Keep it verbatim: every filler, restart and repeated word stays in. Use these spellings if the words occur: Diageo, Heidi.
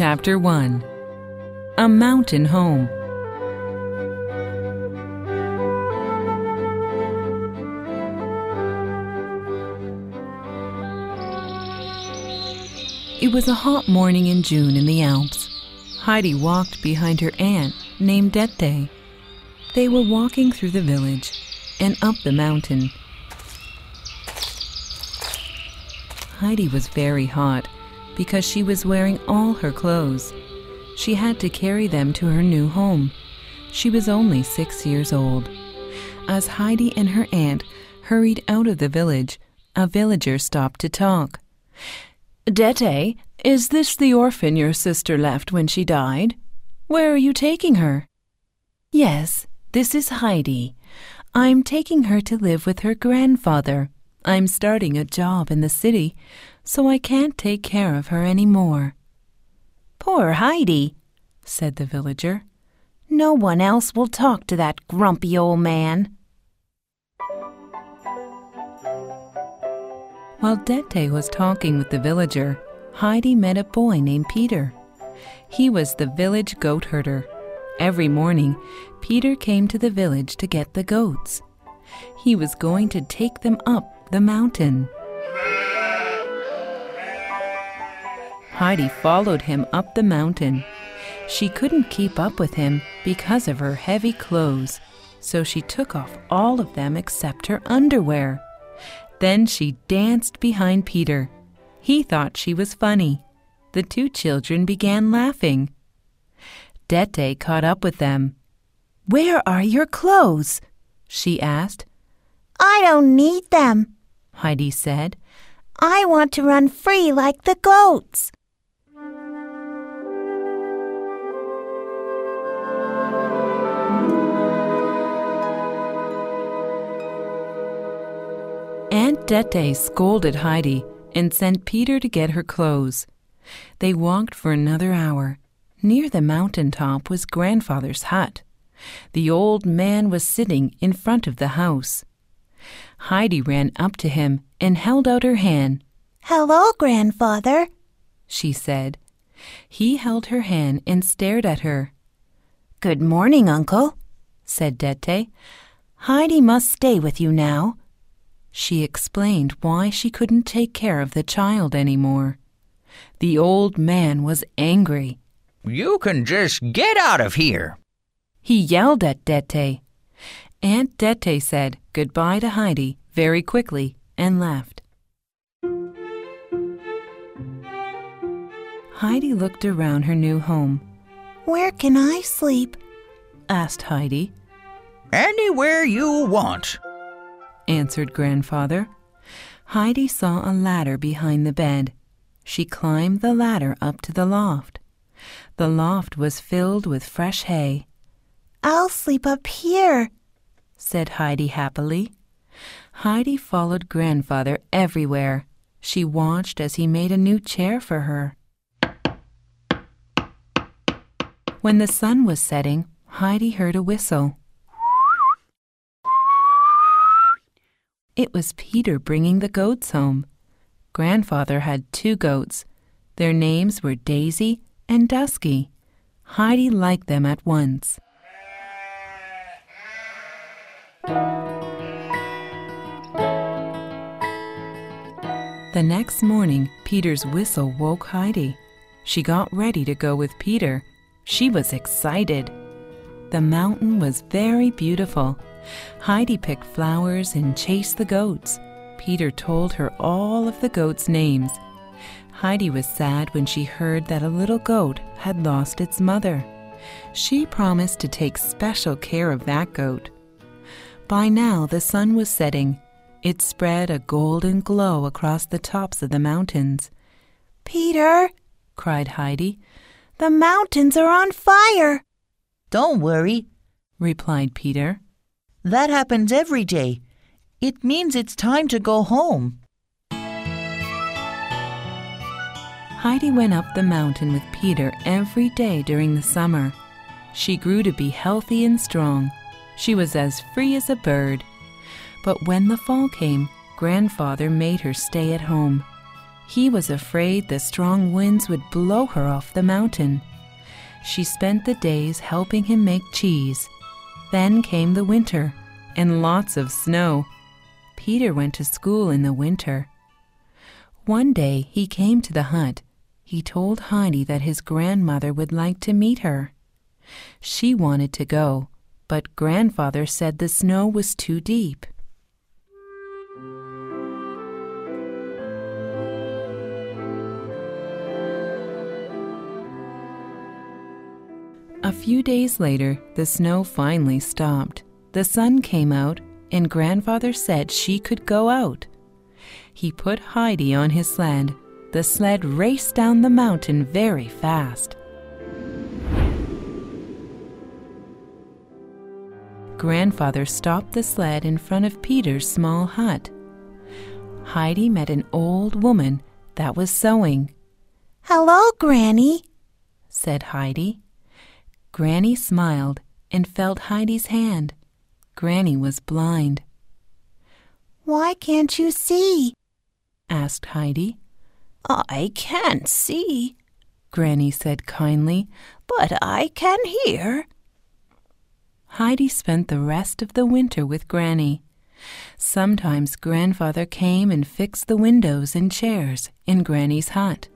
Chapter one. A Mountain Home. It was a hot morning in June in the Alps. Heidi walked behind her aunt named Dette. They were walking through the village and up the mountain. Heidi was very hot because she was wearing all her clothes. She had to carry them to her new home. She was only six years old. As Heidi and her aunt hurried out of the village, a villager stopped to talk. "Dette, is this the orphan your sister left when she died? Where are you taking her?" "Yes, this is Heidi. I'm taking her to live with her grandfather. I'm starting a job in the city, so I can't take care of her any more." "Poor Heidi," said the villager. "No one else will talk to that grumpy old man." While Dette was talking with the villager, Heidi met a boy named Peter. He was the village goat herder. Every morning, Peter came to the village to get the goats. He was going to take them up the mountain. Heidi followed him up the mountain. She couldn't keep up with him because of her heavy clothes, so she took off all of them except her underwear. Then she danced behind Peter. He thought she was funny. The two children began laughing. Dette caught up with them. "Where are your clothes?" she asked. "I don't need them," Heidi said. "I want to run free like the goats." Aunt Dette scolded Heidi and sent Peter to get her clothes. They walked for another hour. Near the mountaintop was Grandfather's hut. The old man was sitting in front of the house. Heidi ran up to him and held out her hand. "Hello, Grandfather," she said. He held her hand and stared at her. "Good morning, Uncle," said Dette. "Heidi must stay with you now." She explained why she couldn't take care of the child anymore. The old man was angry. "You can just get out of here," he yelled at Dette. Aunt Dette said goodbye to Heidi very quickly and left. Heidi looked around her new home. "Where can I sleep?" asked Heidi. "Anywhere you want," answered Grandfather. Heidi saw a ladder behind the bed. She climbed the ladder up to the loft. The loft was filled with fresh hay. "I'll sleep up here," said Heidi happily. Heidi followed Grandfather everywhere. She watched as he made a new chair for her. When the sun was setting, Heidi heard a whistle. It was Peter bringing the goats home. Grandfather had two goats. Their names were Daisy and Dusky. Heidi liked them at once. The next morning, Peter's whistle woke Heidi. She got ready to go with Peter. She was excited. The mountain was very beautiful. Heidi picked flowers and chased the goats. Peter told her all of the goats' names. Heidi was sad when she heard that a little goat had lost its mother. She promised to take special care of that goat. By now, the sun was setting. It spread a golden glow across the tops of the mountains. "Peter," cried Heidi, "the mountains are on fire." "Don't worry," replied Peter. "That happens every day. It means it's time to go home." Heidi went up the mountain with Peter every day during the summer. She grew to be healthy and strong. She was as free as a bird. But when the fall came, Grandfather made her stay at home. He was afraid the strong winds would blow her off the mountain. She spent the days helping him make cheese. Then came the winter, and lots of snow. Peter went to school in the winter. One day he came to the hut. He told Heidi that his grandmother would like to meet her. She wanted to go, but grandfather said the snow was too deep. A few days later, the snow finally stopped. The sun came out, and grandfather said she could go out. He put Heidi on his sled. The sled raced down the mountain very fast. Grandfather stopped the sled in front of Peter's small hut. Heidi met an old woman that was sewing. "Hello, Granny," said Heidi. Granny smiled and felt Heidi's hand. Granny was blind. "Why can't you see?" asked Heidi. "I can't see," Granny said kindly, "but I can hear." Heidi spent the rest of the winter with Granny. Sometimes Grandfather came and fixed the windows and chairs in Granny's hut.